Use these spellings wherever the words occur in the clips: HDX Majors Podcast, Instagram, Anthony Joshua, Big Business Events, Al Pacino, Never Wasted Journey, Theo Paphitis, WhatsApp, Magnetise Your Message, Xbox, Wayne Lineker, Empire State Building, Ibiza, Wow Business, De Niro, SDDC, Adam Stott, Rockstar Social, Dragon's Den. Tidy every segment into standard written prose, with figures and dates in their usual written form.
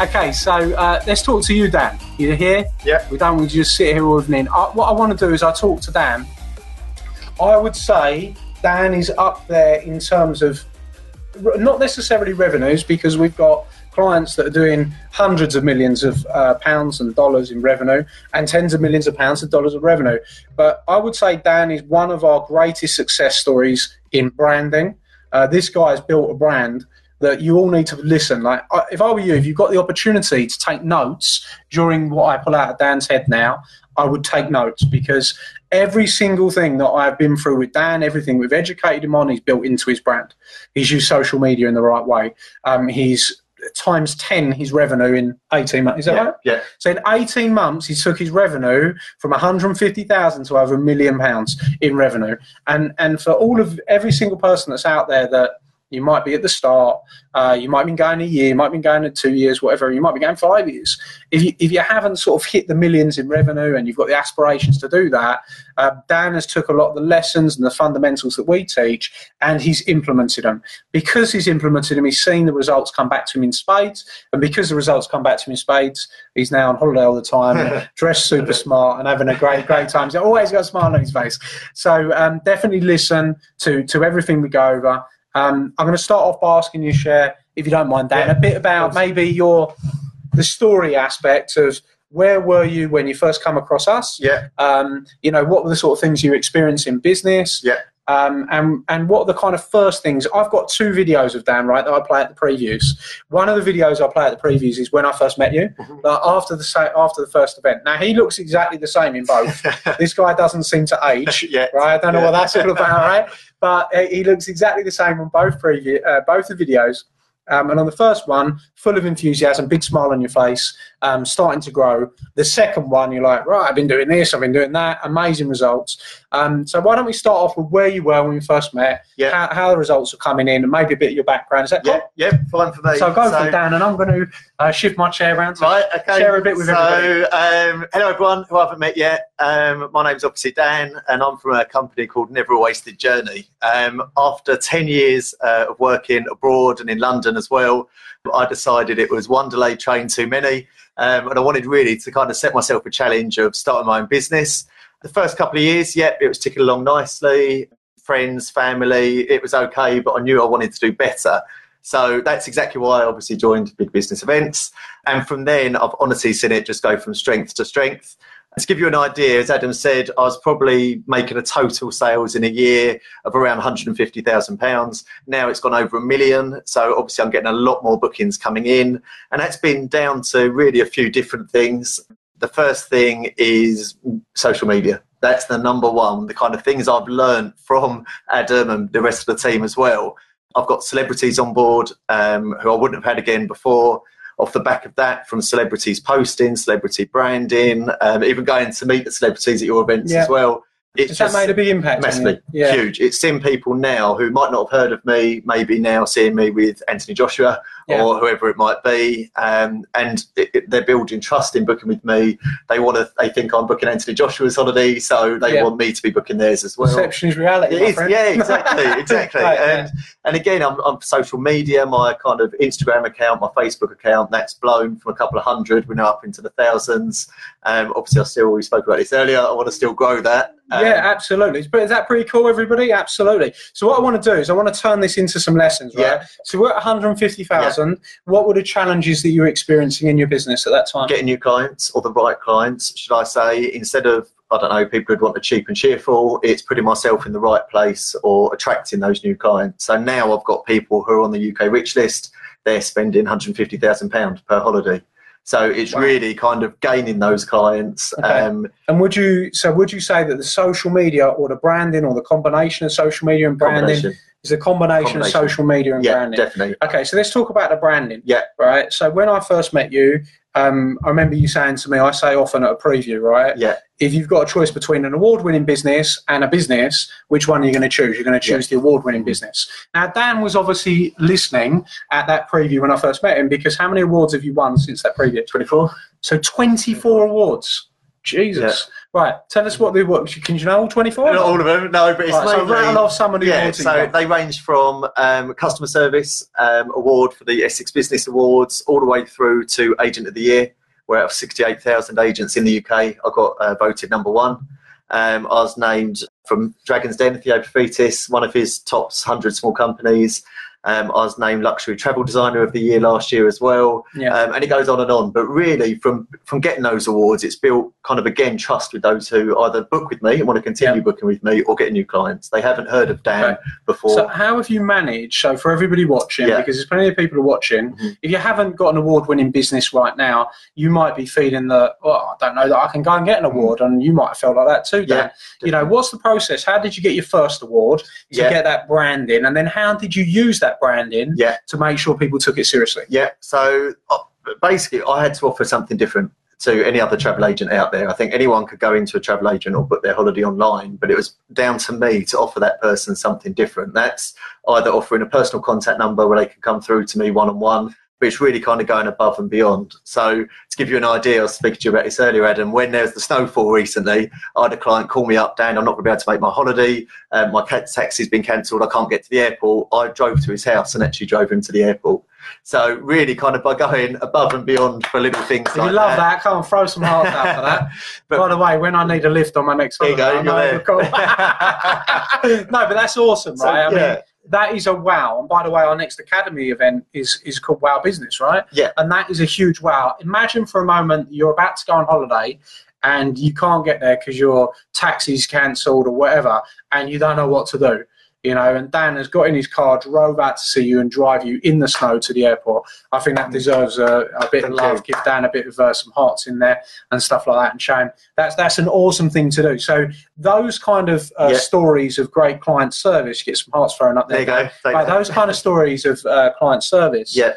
Okay, so let's talk to you, Dan. You here? Yeah. We don't want to just sit here all evening. What I want to do is I talk to Dan. I would say Dan is up there in terms of not necessarily revenues, because we've got clients that are doing hundreds of millions of pounds and dollars in revenue and tens of millions of pounds and dollars of revenue. But I would say Dan is one of our greatest success stories in branding. This guy has built a brand that you all need to listen. Like, if I were you, if you've got the opportunity to take notes during what I pull out of Dan's head now, I would take notes, because every single thing that I've been through with Dan, everything we've educated him on, he's built into his brand. He's used social media in the right way. He's times 10 his revenue in 18 months. Is that right? Yeah. So in 18 months, he took his revenue from 150,000 to over £1 million in revenue. And for all of every single person that's out there that, you might be at the start, you might have been going a year, you might have been going 2 years, whatever, you might be going 5 years. If you haven't sort of hit the millions in revenue and you've got the aspirations to do that, Dan has took a lot of the lessons and the fundamentals that we teach, and he's implemented them. Because he's implemented them, he's seen the results come back to him in spades, and because the results come back to him in spades, he's now on holiday all the time, dressed super smart and having a great time. He's always got a smile on his face. So definitely listen to everything we go over. I'm going to start off by asking you to share, if you don't mind, Dan, a bit about maybe the story aspect of where were you when you first come across us? Yeah. You know, what were the sort of things you experienced in business? Yeah. And what are the kind of first things? I've got two videos of Dan, right, that I play at the previews. One of the videos I play at the previews is when I first met you, like after the first event. Now, he looks exactly the same in both. This guy doesn't seem to age, right? I don't know what that's all about, right? But he looks exactly the same on both the videos. And on the first one, full of enthusiasm, big smile on your face, starting to grow. The second one, you're like, right, I've been doing this, I've been doing that, amazing results. So why don't we start off with where you were when we first met, how the results are coming in, and maybe a bit of your background. Is that cool? Yeah, fine for me. So go for Dan, and I'm going to shift my chair around to share a bit with everybody. Hello, everyone who I haven't met yet. My name's obviously Dan, and I'm from a company called Never Wasted Journey. After 10 years of working abroad and in London, as well, I decided it was one delayed train too many, and I wanted really to kind of set myself a challenge of starting my own business. The first couple of years, it was ticking along nicely, friends, family, it was okay, but I knew I wanted to do better. So that's exactly why I obviously joined Big Business Events, and from then I've honestly seen it just go from strength to strength. To give you an idea, as Adam said, I was probably making a total sales in a year of around £150,000. Now it's gone over £1 million, so obviously I'm getting a lot more bookings coming in, and that's been down to really a few different things. The first thing is social media. That's the number one, the kind of things I've learned from Adam and the rest of the team as well. I've got celebrities on board who I wouldn't have had again before. Off the back of that, from celebrities posting, celebrity branding, even going to meet the celebrities at your events as well. Has that made a big impact? Massively, huge. It's seeing people now who might not have heard of me, maybe now seeing me with Anthony Joshua or whoever it might be, and they're building trust in booking with me. They think I'm booking Anthony Joshua's holiday, so they want me to be booking theirs as well. Perception is reality. It is, exactly. Right, and again, I'm on social media. My kind of Instagram account, my Facebook account, that's blown from a couple of hundred, we're now up into the thousands. Obviously, we spoke about this earlier. I want to still grow that. Yeah, absolutely. But is that pretty cool, everybody? Absolutely. So what I want to do is I want to turn this into some lessons, right? Yeah. So we're at 150,000. Yeah. What were the challenges that you were experiencing in your business at that time? Getting new clients, or the right clients, should I say, instead of I don't know, people who'd want a cheap and cheerful. It's putting myself in the right place or attracting those new clients. So now I've got people who are on the UK Rich List. They're spending £150,000 per holiday. So it's really kind of gaining those clients. Okay. And would you say that the social media or the branding or the combination of social media and branding is a combination of social media and branding? Yeah, definitely. Okay, so let's talk about the branding. Yeah. Right. So when I first met you, I remember you saying to me, I say often at a preview, right? Yeah. If you've got a choice between an award-winning business and a business, which one are you going to choose? You're going to choose the award-winning business. Now, Dan was obviously listening at that preview when I first met him, because how many awards have you won since that preview? 24. So 24 awards. Jesus. Yeah. Right. Tell us can you know all 24? Not all of them, no, but it's right, mainly, so rattle off some of the awards. So they range from customer service award for the Essex Business Awards all the way through to Agent of the Year, where out of 68,000 agents in the UK, I got voted number one. I was named from Dragon's Den, Theo Paphitis, one of his top 100 small companies. I was named Luxury Travel Designer of the Year last year as well. Yeah. And it goes on and on. But really, from getting those awards, it's built kind of, again, trust with those who either book with me and want to continue booking with me or get new clients. They haven't heard of Dan before. So how have you managed, so for everybody watching, because there's plenty of people watching, if you haven't got an award-winning business right now, you might be feeling that, oh, I don't know, that I can go and get an award, and you might have felt like that too, Dan. Yeah, you know, what's the process? How did you get your first award to get that branding? And then how did you use that branding to make sure people took it seriously? Yeah, so basically I had to offer something different to any other travel agent out there. I think anyone could go into a travel agent or book their holiday online, but it was down to me to offer that person something different. That's either offering a personal contact number where they can come through to me one-on-one, but it's really kind of going above and beyond. So to give you an idea, I was speaking to you about this earlier, Adam, when there was the snowfall recently, I had a client call me up, Dan, I'm not going to be able to make my holiday, my taxi's been cancelled, I can't get to the airport. I drove to his house and actually drove him to the airport. So really kind of by going above and beyond for little things like that. You love that. Come on, throw some hearts out for that. But by the way, when I need a lift on my next holiday, No, but that's awesome, right? So, I mean, that is a wow. And by the way, our next Academy event is called Wow Business, right? Yeah. And that is a huge wow. Imagine for a moment you're about to go on holiday and you can't get there because your taxi's cancelled or whatever, and you don't know what to do. You know, and Dan has got in his car, drove out to see you and drive you in the snow to the airport. I think that deserves a bit of love. Give Dan a bit of some hearts in there and stuff like that, and show him. That's an awesome thing to do. So those kind of stories of great client service, get some hearts thrown up there. There you go. Like those kind of stories of client service. Yeah.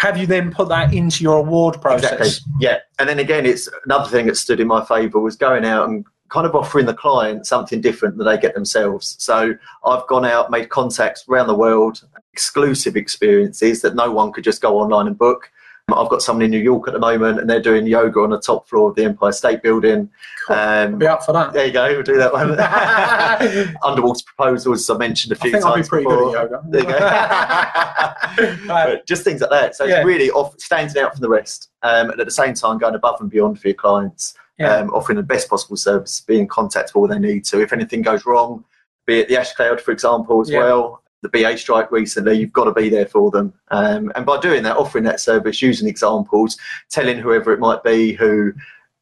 Have you then put that into your award process? Exactly. Yeah. And then again, it's another thing that stood in my favour was going out and kind of offering the client something different that they get themselves. So I've gone out, made contacts around the world, exclusive experiences that no one could just go online and book. I've got someone in New York at the moment and they're doing yoga on the top floor of the Empire State Building. Cool. I'll be up for that. There you go, we'll do that one. Underwater proposals, as I mentioned a few times I'll be pretty good at yoga. There you go. But just things like that. So it's really standing out from the rest, and at the same time going above and beyond for your clients. Yeah. Offering the best possible service, being contactable when they need to. If anything goes wrong, be it the ash cloud, for example, as well, the BA strike recently, you've got to be there for them. And by doing that, offering that service, using examples, telling whoever it might be who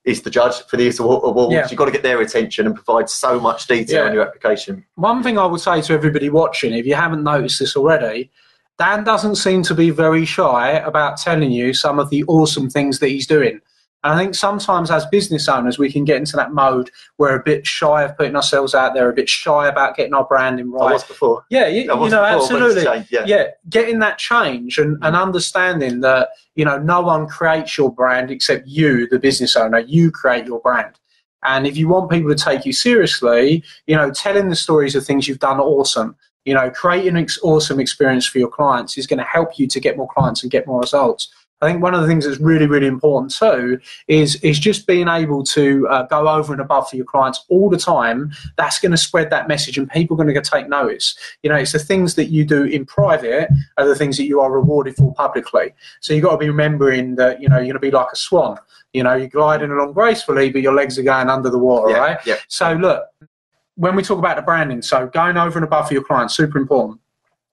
is the judge for these awards, you've got to get their attention and provide so much detail in your application. One thing I would say to everybody watching, if you haven't noticed this already, Dan doesn't seem to be very shy about telling you some of the awesome things that he's doing. And I think sometimes as business owners, we can get into that mode where we're a bit shy of putting ourselves out there, a bit shy about getting our branding right. I was before. Yeah, absolutely. Yeah, getting that change and understanding that, you know, no one creates your brand except you, the business owner. You create your brand. And if you want people to take you seriously, you know, telling the stories of things you've done are awesome. You know, creating an awesome experience for your clients is going to help you to get more clients and get more results. I think one of the things that's really, really important too is just being able to go over and above for your clients all the time. That's going to spread that message and people are going to take notice. You know, it's the things that you do in private are the things that you are rewarded for publicly. So you've got to be remembering that, you know, you're going to be like a swan. You know, you're gliding along gracefully, but your legs are going under the water, right? Yeah. So look, when we talk about the branding, so going over and above for your clients, super important.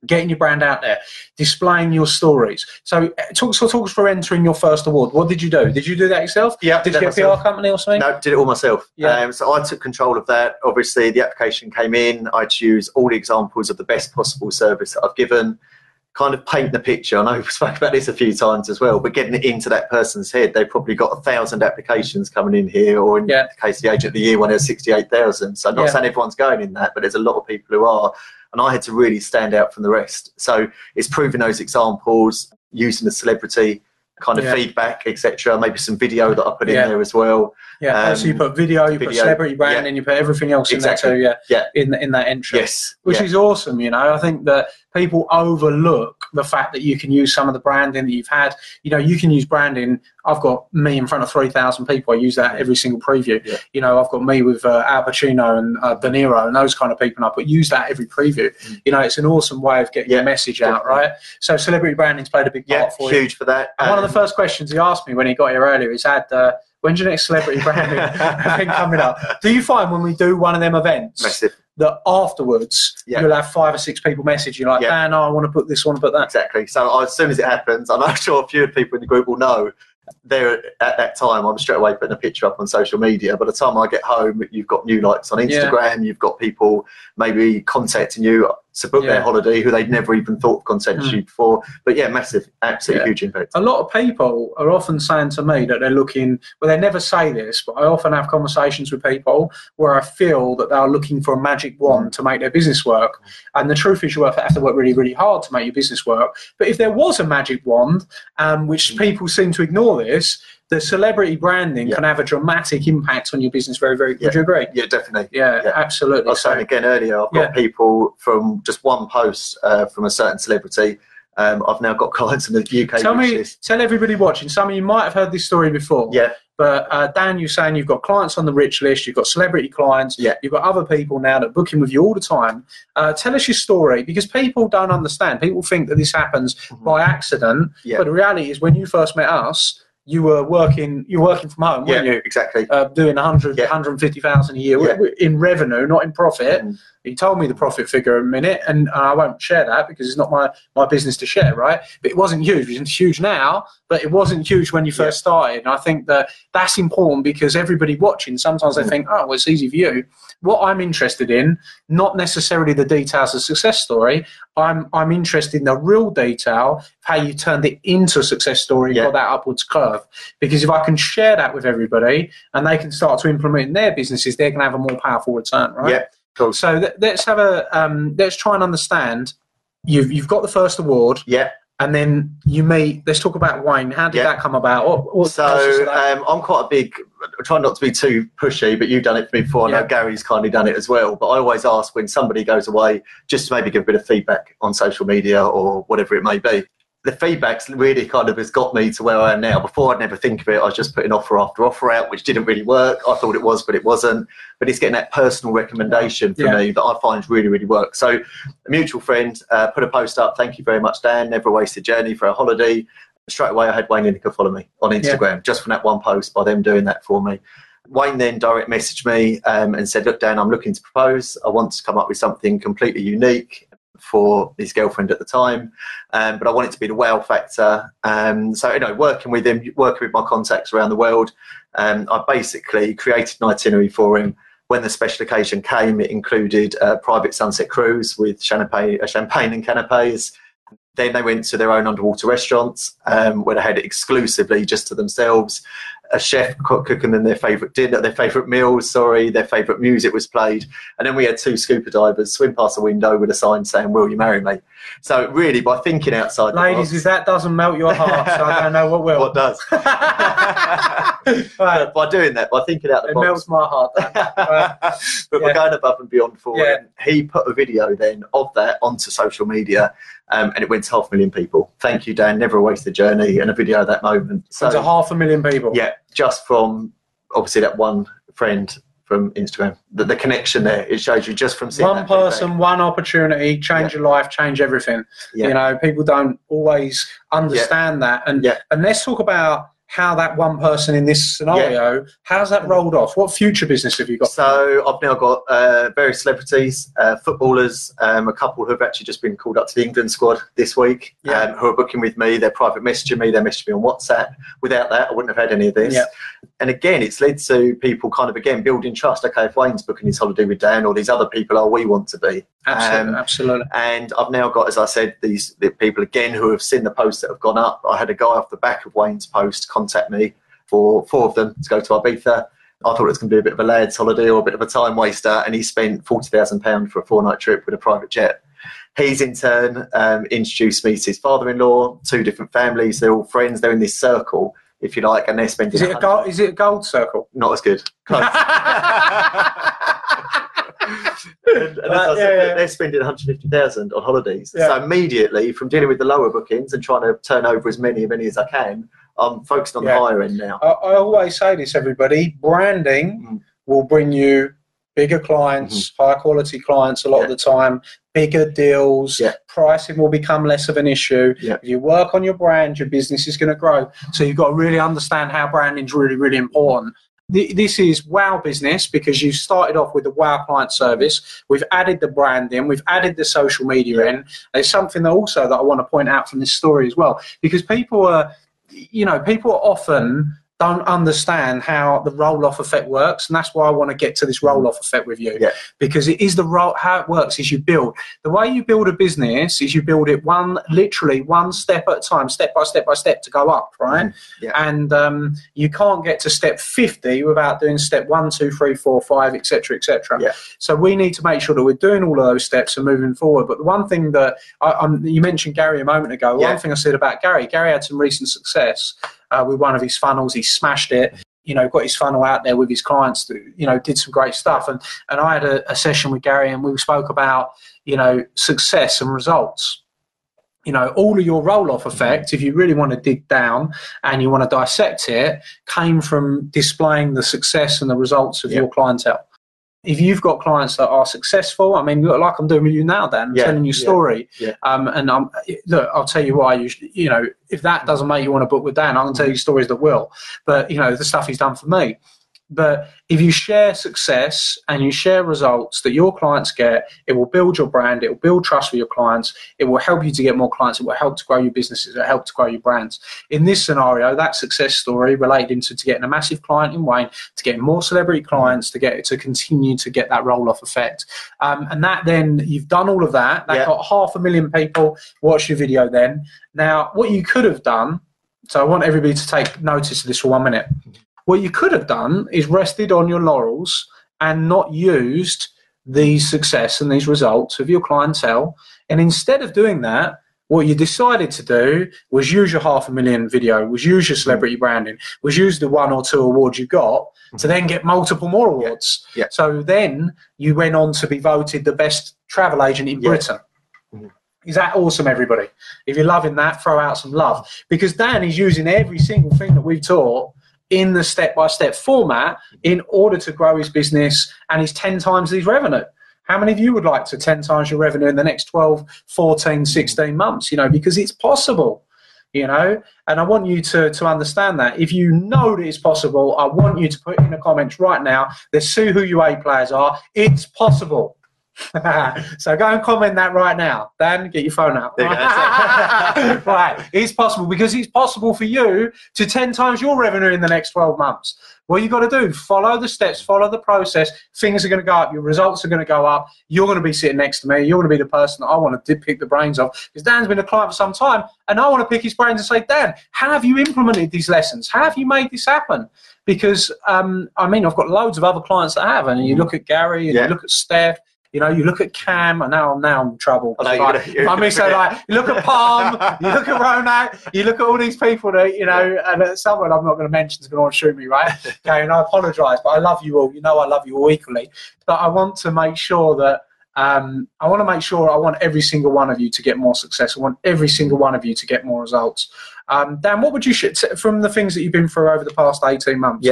getting your brand out there, displaying your stories. So talk for entering your first award. What did you do? Did you do that yourself? Yeah. Did you get a PR company or something? No, did it all myself. Yeah. So I took control of that. Obviously, the application came in. I choose all the examples of the best possible service that I've given, kind of paint the picture. I know we've spoken about this a few times as well, but getting it into that person's head. They've probably got 1,000 applications coming in here, or in the case of the Agent of the Year one, there's 68,000. So I'm not saying everyone's going in that, but there's a lot of people who are. And I had to really stand out from the rest. So it's proving those examples, using the celebrity kind of feedback, etc. Maybe some video that I put in there as well. Yeah, so you put video, you put celebrity brand, and you put everything else in there too, in that entry. Yes. Which is awesome, you know. I think that people overlook the fact that you can use some of the branding that you've had. You know, you can use branding. I've got me in front of 3,000 people. I use that every single preview. Yeah. You know, I've got me with Al Pacino and De Niro and those kind of people, and I use that every preview. Mm. You know, it's an awesome way of getting your message out, right? So celebrity branding's played a big part for you. Huge for that. And one of the first questions he asked me when he got here earlier is, when's your next celebrity branding event coming up? Do you find when we do one of them events that afterwards you'll have 5 or 6 people message you like, Dan, I want to put this, I want to put that? Exactly. So as soon as it happens, I'm sure a few people in the group will know. There at that time, I'm straight away putting a picture up on social media. By the time I get home, you've got new likes on Instagram. Yeah. You've got people maybe contacting you to book their holiday who they'd never even thought of contacting you before. But yeah, massive, absolutely huge impact. A lot of people are often saying to me that they're looking, well, they never say this, but I often have conversations with people where I feel that they are looking for a magic wand to make their business work. And the truth is, you have to work really, really hard to make your business work. But if there was a magic wand, which people seem to ignore this, the celebrity branding can have a dramatic impact on your business very, very, would you agree? Yeah, definitely. Yeah, absolutely. I was saying again earlier, I've got people from just one post from a certain celebrity. I've now got clients in the UK. Tell everybody watching, some of you might have heard this story before. Yeah. But Dan, you're saying you've got clients on the rich list, you've got celebrity clients, you've got other people now that book in with you all the time. Tell us your story, because people don't understand. People think that this happens by accident, but the reality is when you first met us, you were working from home, weren't you? Exactly. Doing 150,000 a year in revenue, not in profit. Mm. He told me the profit figure in a minute, and I won't share that because it's not my business to share, right? But it wasn't huge. It's huge now, but it wasn't huge when you first started. And I think that's important because everybody watching, sometimes they think, oh, well, it's easy for you. What I'm interested in, not necessarily the details of success story, I'm interested in the real detail of how you turned it into a success story and got that upwards curve. Because if I can share that with everybody and they can start to implement in their businesses, they're going to have a more powerful return, right? Yeah, cool. So let's try and understand. You've got the first award. Yeah. And then let's talk about Wayne. How did that come about? I'm quite a big, I try not to be too pushy, but you've done it for me before. I know Gary's kindly done it as well. But I always ask when somebody goes away, just to maybe give a bit of feedback on social media or whatever it may be. The feedback's really kind of has got me to where I am now. Before, I'd never think of it. I was just putting offer after offer out, which didn't really work. I thought it was, but it wasn't. But it's getting that personal recommendation for me that I find really, really works. So a mutual friend put a post up. Thank you very much, Dan. Never Wasted Journey for a holiday. Straight away, I had Wayne Lineker follow me on Instagram just from that one post by them doing that for me. Wayne then direct messaged me and said, look, Dan, I'm looking to propose. I want to come up with something completely unique for his girlfriend at the time, but I want it to be the wow factor. So, you know, working with him, working with my contacts around the world, I basically created an itinerary for him. When the special occasion came, it included a private sunset cruise with champagne and canapés. Then they went to their own underwater restaurants where they had it exclusively just to themselves. A chef cooking them their favourite music was played. And then we had 2 scuba divers swim past the window with a sign saying, will you marry me? So really, by thinking outside the box... Ladies, if that doesn't melt your heart, so I don't know what will. What does? Right. By doing that, by thinking out the box... It melts my heart. But we're going above and beyond for him. He put a video then of that onto social media, and it went to 500,000 people. Thank you, Dan. Never Waste the Journey. And a video at that moment. So to 500,000 people. Yeah, just from obviously that one friend from Instagram. The connection there, it shows you just from seeing one person, one opportunity, change your life, change everything. Yeah. You know, people don't always understand that. And let's talk about how that one person in this scenario, how's that rolled off? What future business have you got? So I've now got various celebrities, footballers, a couple who have actually just been called up to the England squad this week, who are booking with me. They're private messaging me. They're messaging me on WhatsApp. Without that, I wouldn't have had any of this. Yeah. And again, it's led to people kind of, again, building trust. Okay, if Wayne's booking his holiday with Dan or these other people, are we want to be? Absolutely, absolutely. And I've now got, as I said, the people, again, who have seen the posts that have gone up. I had a guy off the back of Wayne's post contact me for 4 of them to go to Ibiza. I thought it was going to be a bit of a lad's holiday or a bit of a time waster, and he spent £40,000 for a 4-night trip with a private jet. He's in turn introduced me to his father-in-law, 2 different families. They're all friends. They're in this circle, if you like, and they're spending... Is it a gold circle? Not as good. Close. They're spending $150,000 on holidays. Yeah. So immediately, from dealing with the lower bookings and trying to turn over as many as I can, I'm focused on the higher end now. I always say this, everybody. Branding will bring you bigger clients, higher quality clients a lot of the time, bigger deals. Yeah. Pricing will become less of an issue. Yeah. If you work on your brand, your business is going to grow. So you've got to really understand how branding is really, really important. This is wow business because you started off with the wow client service. We've added the brand in. We've added the social media in. There's something that also that I want to point out from this story as well, because people are... You know, people often don't understand how the roll-off effect works, and that's why I want to get to this roll-off effect with you, because it is the roll. How it works is you build. The way you build a business is you build it literally one step at a time, step by step to go up, right? And you can't get to step 50 without doing step 1, 2, 3, 4, 5, etc., etc. So we need to make sure that we're doing all of those steps and moving forward. But the one thing that you mentioned Gary a moment ago. One thing I said about Gary had some recent success. With one of his funnels, he smashed it, you know, got his funnel out there with his clients, you know, did some great stuff. And I had a session with Gary, and we spoke about, you know, success and results. You know, all of your roll-off effect, if you really want to dig down and you want to dissect it, came from displaying the success and the results of your clientele. If you've got clients that are successful, I mean, look, like I'm doing with you now, Dan, I'm telling your story. And look, I'll tell you why. You know, if that doesn't make you want to book with Dan, I can tell you stories that will. But, you know, the stuff he's done for me. But if you share success and you share results that your clients get, it will build your brand, it will build trust with your clients, it will help you to get more clients, it will help to grow your businesses, it will help to grow your brands. In this scenario, that success story related to getting a massive client in Wayne, to getting more celebrity clients, to continue to get that roll-off effect. And that then, you've done all of that, that got 500,000 people watch your video then. Now, what you could have done, so I want everybody to take notice of this for 1 minute. What you could have done is rested on your laurels and not used the success and these results of your clientele. And instead of doing that, what you decided to do was use your 500,000 video, was use your celebrity branding, was use the 1 or 2 awards you got to then get multiple more awards. Yeah. Yeah. So then you went on to be voted the best travel agent in Britain. Is that awesome, everybody? If you're loving that, throw out some love. Because Dan is using every single thing that we've taught in the step-by-step format in order to grow his business, and he's 10 times his revenue. How many of you would like to 10 times your revenue in the next 12, 14, 16 months? You know, because it's possible, you know, and I want you to understand that. If you know that it's possible, I want you to put in the comments right now, let's see who your A players are. It's possible. So go and comment that right now. Dan, get your phone out. Right, it's possible, because it's possible for you to 10 times your revenue in the next 12 months. What you've got to do, follow the steps, follow the process. Things are going to go up. Your results are going to go up. You're going to be sitting next to me. You're going to be the person that I want to pick the brains of, because Dan's been a client for some time, and I want to pick his brains and say, Dan, how have you implemented these lessons? How have you made this happen? Because, I mean, I've got loads of other clients that have, and you look at Gary and you look at Steph. You know, you look at Cam, and now I'm in trouble. You look at Palm, you look at Ronak, you look at all these people that, you know, and someone I'm not going to mention is going to shoot me, right? Okay, and I apologise, but I love you all. You know I love you all equally. But I want to make sure that I want every single one of you to get more success. I want every single one of you to get more results. Dan, what would you share from the things that you've been through over the past 18 months?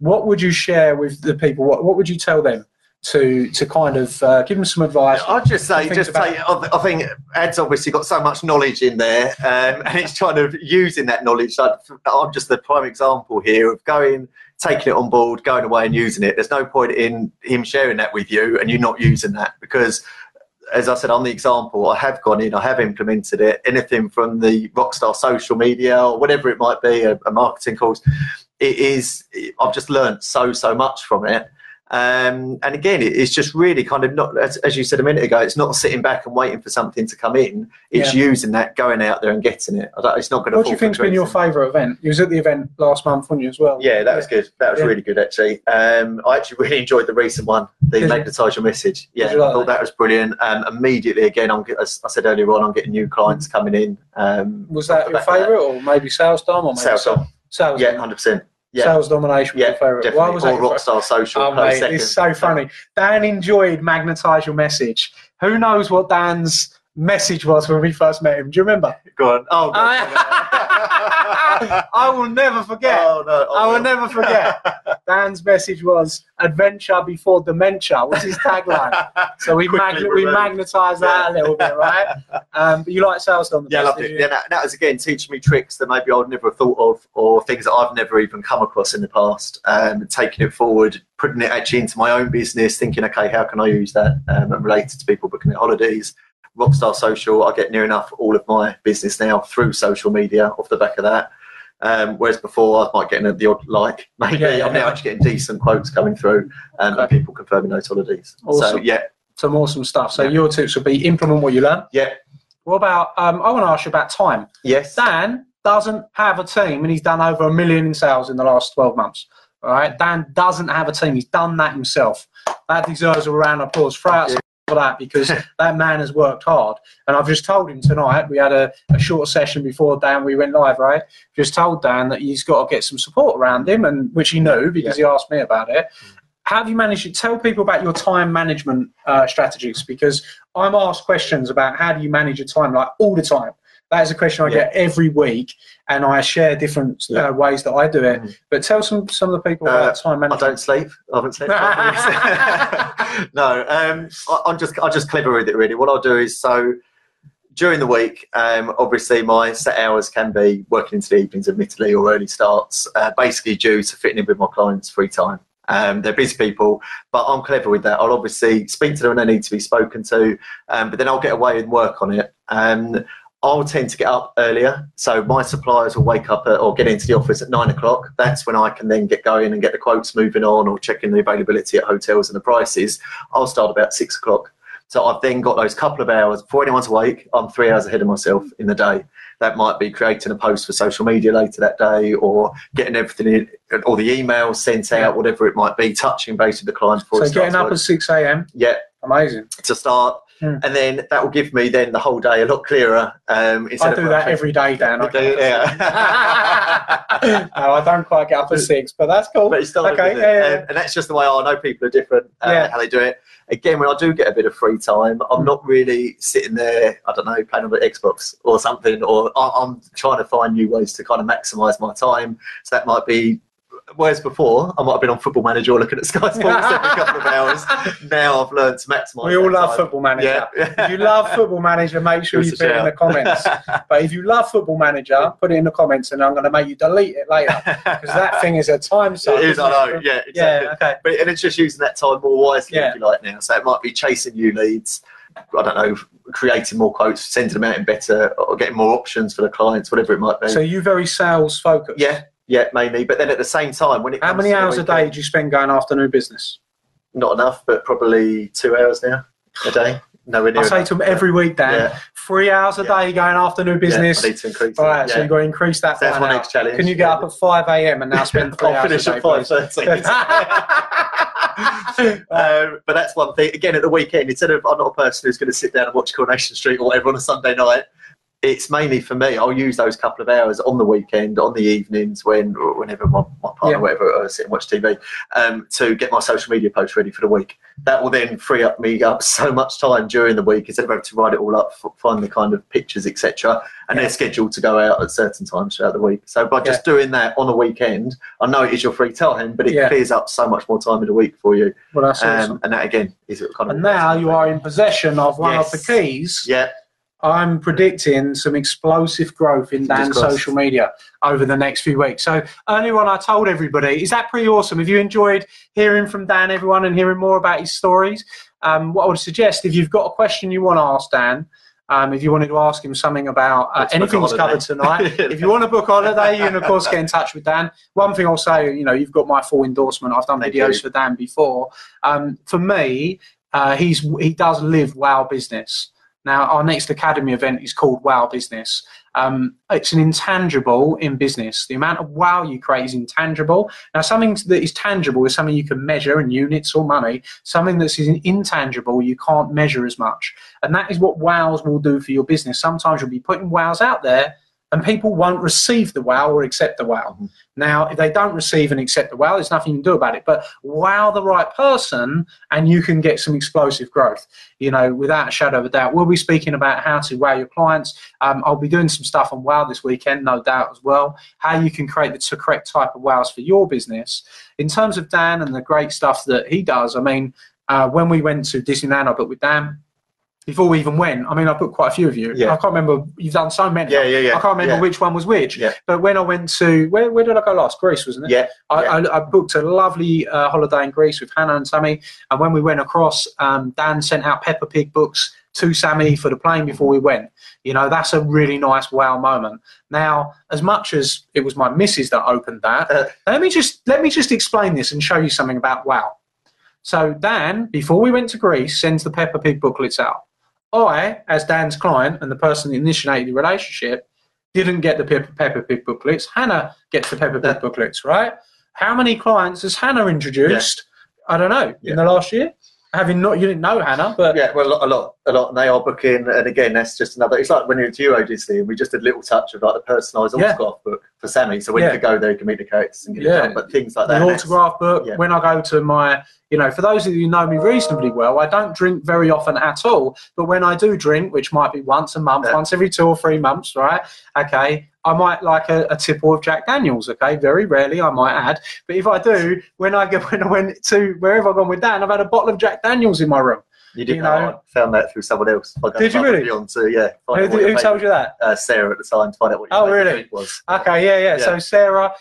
What would you share with the people? What would you tell them? to kind of give them some advice. I'd just say, I think Ad's obviously got so much knowledge in there, and it's kind of using that knowledge. I'm just the prime example here of going, taking it on board, going away and using it. There's no point in him sharing that with you and you not using that, because as I said, I'm the example. I have gone in, I have implemented it, anything from the Rockstar social media or whatever it might be, a marketing course. I've just learned so much from it. And again, it's just really kind of not, as you said a minute ago, it's not sitting back and waiting for something to come in. It's using that, going out there and getting it. It's not going to. What do you think's been your favourite event? You was at the event last month, weren't you, as well? Yeah, that was good. That was really good, actually. I actually really enjoyed the recent one, the Magnetise Your Message. Yeah, I thought that was brilliant. Immediately, again, as I said earlier on, I'm getting new clients coming in. Was that your favourite, or maybe Sales Dom, or maybe Sales Dom? Sales Dom. Yeah, 100%. Yeah. Sales domination was your favourite. Why was that? Rockstar Social. Oh, mate, it's so funny. Dan enjoyed Magnetise Your Message. Who knows what Dan's message was when we first met him? Do you remember? Go on. Oh, I will never forget. Oh, no, I will never forget. Dan's message was "Adventure before dementia." Was his tagline? So we magnetised that a little bit, right? But you like Sales Dom? Yeah, I loved it. Yeah, that was again teaching me tricks that maybe I would never have thought of, or things that I've never even come across in the past. Taking it forward, putting it actually into my own business, thinking, okay, how can I use that and relate it to people booking their holidays? Rockstar Social, I get near enough all of my business now through social media off the back of that. Whereas before, I might get the odd like, maybe. I'm now actually getting decent quotes coming through and people confirming those holidays. Awesome. So, some awesome stuff. So your tips would be implement what you learn. Yeah. What about, I want to ask you about time. Yes. Dan doesn't have a team, and he's done over $1 million in sales in the last 12 months. All right. Dan doesn't have a team. He's done that himself. That deserves a round of applause. For that, because that man has worked hard. And I've just told him tonight, we had a short session before Dan we went live, right? Just told Dan that he's got to get some support around him, and which he knew because he asked me about it. How have you managed to tell people about your time management strategies? Because I'm asked questions about how do you manage your time, like all the time. That is a question I get every week, and I share different ways that I do it. But tell some of the people about time management. I don't sleep. I haven't slept. No, I'm just clever with it, really. What I'll do is, so during the week, obviously my set hours can be working into the evenings, admittedly, or early starts, basically due to fitting in with my clients' free time. They're busy people, but I'm clever with that. I'll obviously speak to them when they need to be spoken to, but then I'll get away and work on it. I'll tend to get up earlier, so my suppliers will wake up or get into the office at 9 o'clock. That's when I can then get going and get the quotes moving on, or checking the availability at hotels and the prices. I'll start about 6 o'clock. So I've then got those couple of hours before anyone's awake. I'm 3 hours ahead of myself in the day. That might be creating a post for social media later that day, or getting everything in, or the email sent out, whatever it might be, touching base with the client before it starts. So getting up at 6 a.m. Yeah, amazing to start. And then that will give me then the whole day a lot clearer. I do that every day, Dan. No, I don't quite get up at 6, but that's cool. But it's still okay. And that's just the way I know people are different, how they do it. Again, when I do get a bit of free time, I'm not really sitting there, I don't know, playing on the Xbox or something, or I'm trying to find new ways to kind of maximise my time. So that might be, whereas before, I might have been on Football Manager or looking at Sky Sports every couple of hours. Now I've learned to maximise. We all love Football Manager. Yeah. If you love Football Manager, make sure you put it in the comments. But if you love Football Manager, put it in the comments, and I'm going to make you delete it later, because that thing is a time suck. It is, I know. Yeah, exactly. Okay. But, and it's just using that time more wisely, if you like, now. So it might be chasing new leads, I don't know, creating more quotes, sending them out in better, or getting more options for the clients, whatever it might be. So you're very sales focused. Yeah, mainly. But then at the same time, when it comes to the weekend, how many hours a day do you spend going after new business? Not enough, but probably 2 hours now a day. Nowhere near. I say to them every week, Dan, 3 hours a day going after new business. I need to increase. All right, so you've got to increase that. So that's my next challenge. Can you get up at 5 a.m. and now spend 3 hours a day? I'll finish at 5:30. But that's one thing. Again, at the weekend, instead of, I'm not a person who's going to sit down and watch Coronation Street or whatever on a Sunday night. it's mainly for me. I'll use those couple of hours on the weekend, on the evenings, whenever my partner or whatever sit and watch TV, to get my social media posts ready for the week. That will then free up me up so much time during the week instead of having to write it all up, find the kind of pictures, etc. And they're scheduled to go out at certain times throughout the week. So by just doing that on a weekend, I know it is your free time, but it clears up so much more time in the week for you. Well, that's awesome. And that again is kind of. And now you are in possession of one of the keys. Yeah. I'm predicting some explosive growth in Dan's social media over the next few weeks. So earlier on, I told everybody, is that pretty awesome? Have you enjoyed hearing from Dan, everyone, and hearing more about his stories? What I would suggest, if you've got a question you want to ask Dan, if you wanted to ask him something about anything that's covered tonight, if you want to book holiday, you can, of course, get in touch with Dan. One thing I'll say, you know, you've got my full endorsement. I've done videos for Dan before. For me, he does live Wow Business. Now, our next Academy event is called Wow Business. It's an intangible in business. The amount of wow you create is intangible. Now, something that is tangible is something you can measure in units or money. Something that's intangible, you can't measure as much. And that is what wows will do for your business. Sometimes you'll be putting wows out there and people won't receive the wow or accept the wow. Mm-hmm. Now, if they don't receive and accept the wow, there's nothing you can do about it. But wow the right person and you can get some explosive growth, you know, without a shadow of a doubt. We'll be speaking about how to wow your clients. I'll be doing some stuff on wow this weekend, no doubt as well, how you can create the correct type of wows for your business. In terms of Dan and the great stuff that he does, I mean, when we went to Disneyland, I booked with Dan. Before we even went, I mean, I booked quite a few of you. Yeah. I can't remember. You've done so many. I can't remember which one was which. Yeah. But when I went to, where did I go last? Greece, wasn't it? Yeah. I booked a lovely holiday in Greece with Hannah and Sammy. And when we went across, Dan sent out Peppa Pig books to Sammy for the plane before we went. You know, that's a really nice wow moment. Now, as much as it was my missus that opened that, let me just explain this and show you something about wow. So Dan, before we went to Greece, sends the Peppa Pig booklets out. I, as Dan's client and the person that initiated the relationship, didn't get the Peppa Pig booklets. Hannah gets the Peppa Pig booklets, right? How many clients has Hannah introduced? Yeah. I don't know. Yeah. In the last year, you didn't know Hannah, but well, a lot, and they are booking. And again, that's just another. It's like when you were to Euro Disney, and we just did a little touch of like the personalised autograph book for Sammy, so when you could go there, you can meet the characters and get it done. But things like that, the autograph book. Yeah. When I go to my. You know, for those of you who know me reasonably well, I don't drink very often at all. But when I do drink, which might be once a month, once every 2 or 3 months, right? Okay, I might like a tipple of Jack Daniels, okay? Very rarely, I might add. But if I do, when I went to wherever I've gone with Dan, I've had a bottle of Jack Daniels in my room. You know, I found that through someone else. Did you really? Who told you that? Sarah at the time, to find out what your favorite was. Okay, yeah. So Sarah...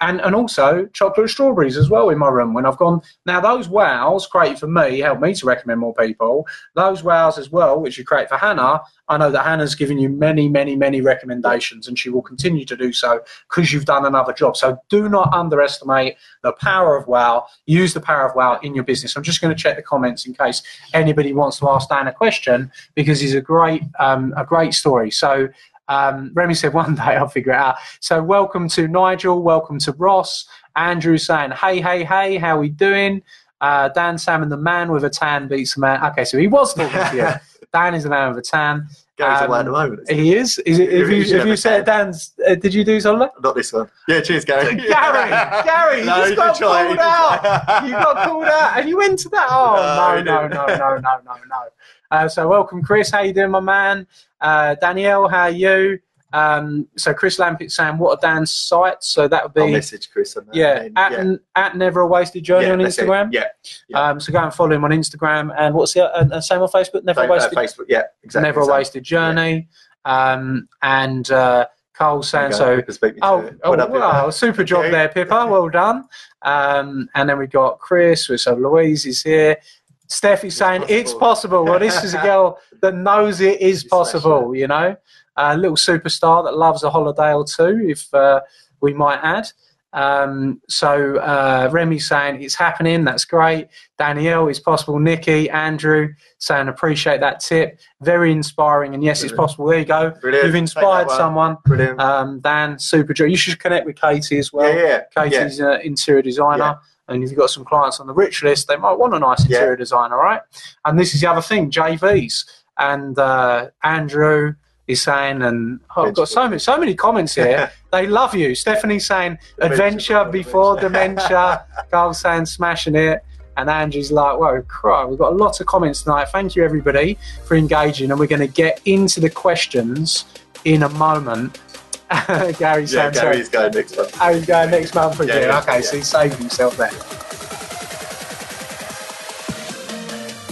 And also chocolate strawberries as well in my room when I've gone. Now, those wows created for me, helped me to recommend more people. Those wows as well, which you create for Hannah, I know that Hannah's given you many, many, many recommendations and she will continue to do so because you've done another job. So do not underestimate the power of wow. Use the power of wow in your business. I'm just going to check the comments in case anybody wants to ask Dan a question because he's a great story. So... Remy said one day I'll figure it out. So welcome to Nigel, welcome to Ross. Andrew's saying, hey, how we doing? Dan Salmon, the man with a tan beats the man. Okay, so he was talking to you. Dan is the man with a tan. Goes away at the moment. He is. If you said Dan's, did you do something? Not this one. Yeah, cheers, Gary. Gary, you got called out. You got called out, and you went to that. Oh no. So welcome, Chris. How you doing, my man? Danielle, how are you? So Chris Lampett saying, what are Dan's sites? So that would be... I'll message Chris on that. At Never a Wasted Journey on Instagram. So go and follow him on Instagram. And what's the same on Facebook? Facebook, yeah, exactly. Never a Wasted Journey. And Carl saying, so... super job there, Pippa. Well done. And then we got Chris. So Louise is here. Steph is saying, it's possible. Well, this is a girl that knows it is possible, you know. A little superstar that loves a holiday or two, if we might add. Remy's saying, it's happening. That's great. Danielle, it's possible. Nikki, Andrew saying, appreciate that tip. Very inspiring. And yes, Brilliant. It's possible. There you go. Brilliant. You've inspired someone. Brilliant. Dan, super job. You should connect with Katie as well. Katie's an interior designer. Yeah. And if you've got some clients on the rich list, they might want a nice interior designer, right? And this is the other thing, JVs. And Andrew, is saying, and oh, I've got so many comments here. They love you. Stephanie's saying adventure before dementia. Carl's saying smashing it. And Andrew's like, whoa, crap, we've got a lot of comments tonight. Thank you, everybody, for engaging. And we're going to get into the questions in a moment. Gary's saying, Gary's going next month. Oh, he's going next month again. Okay, so he's saving himself there.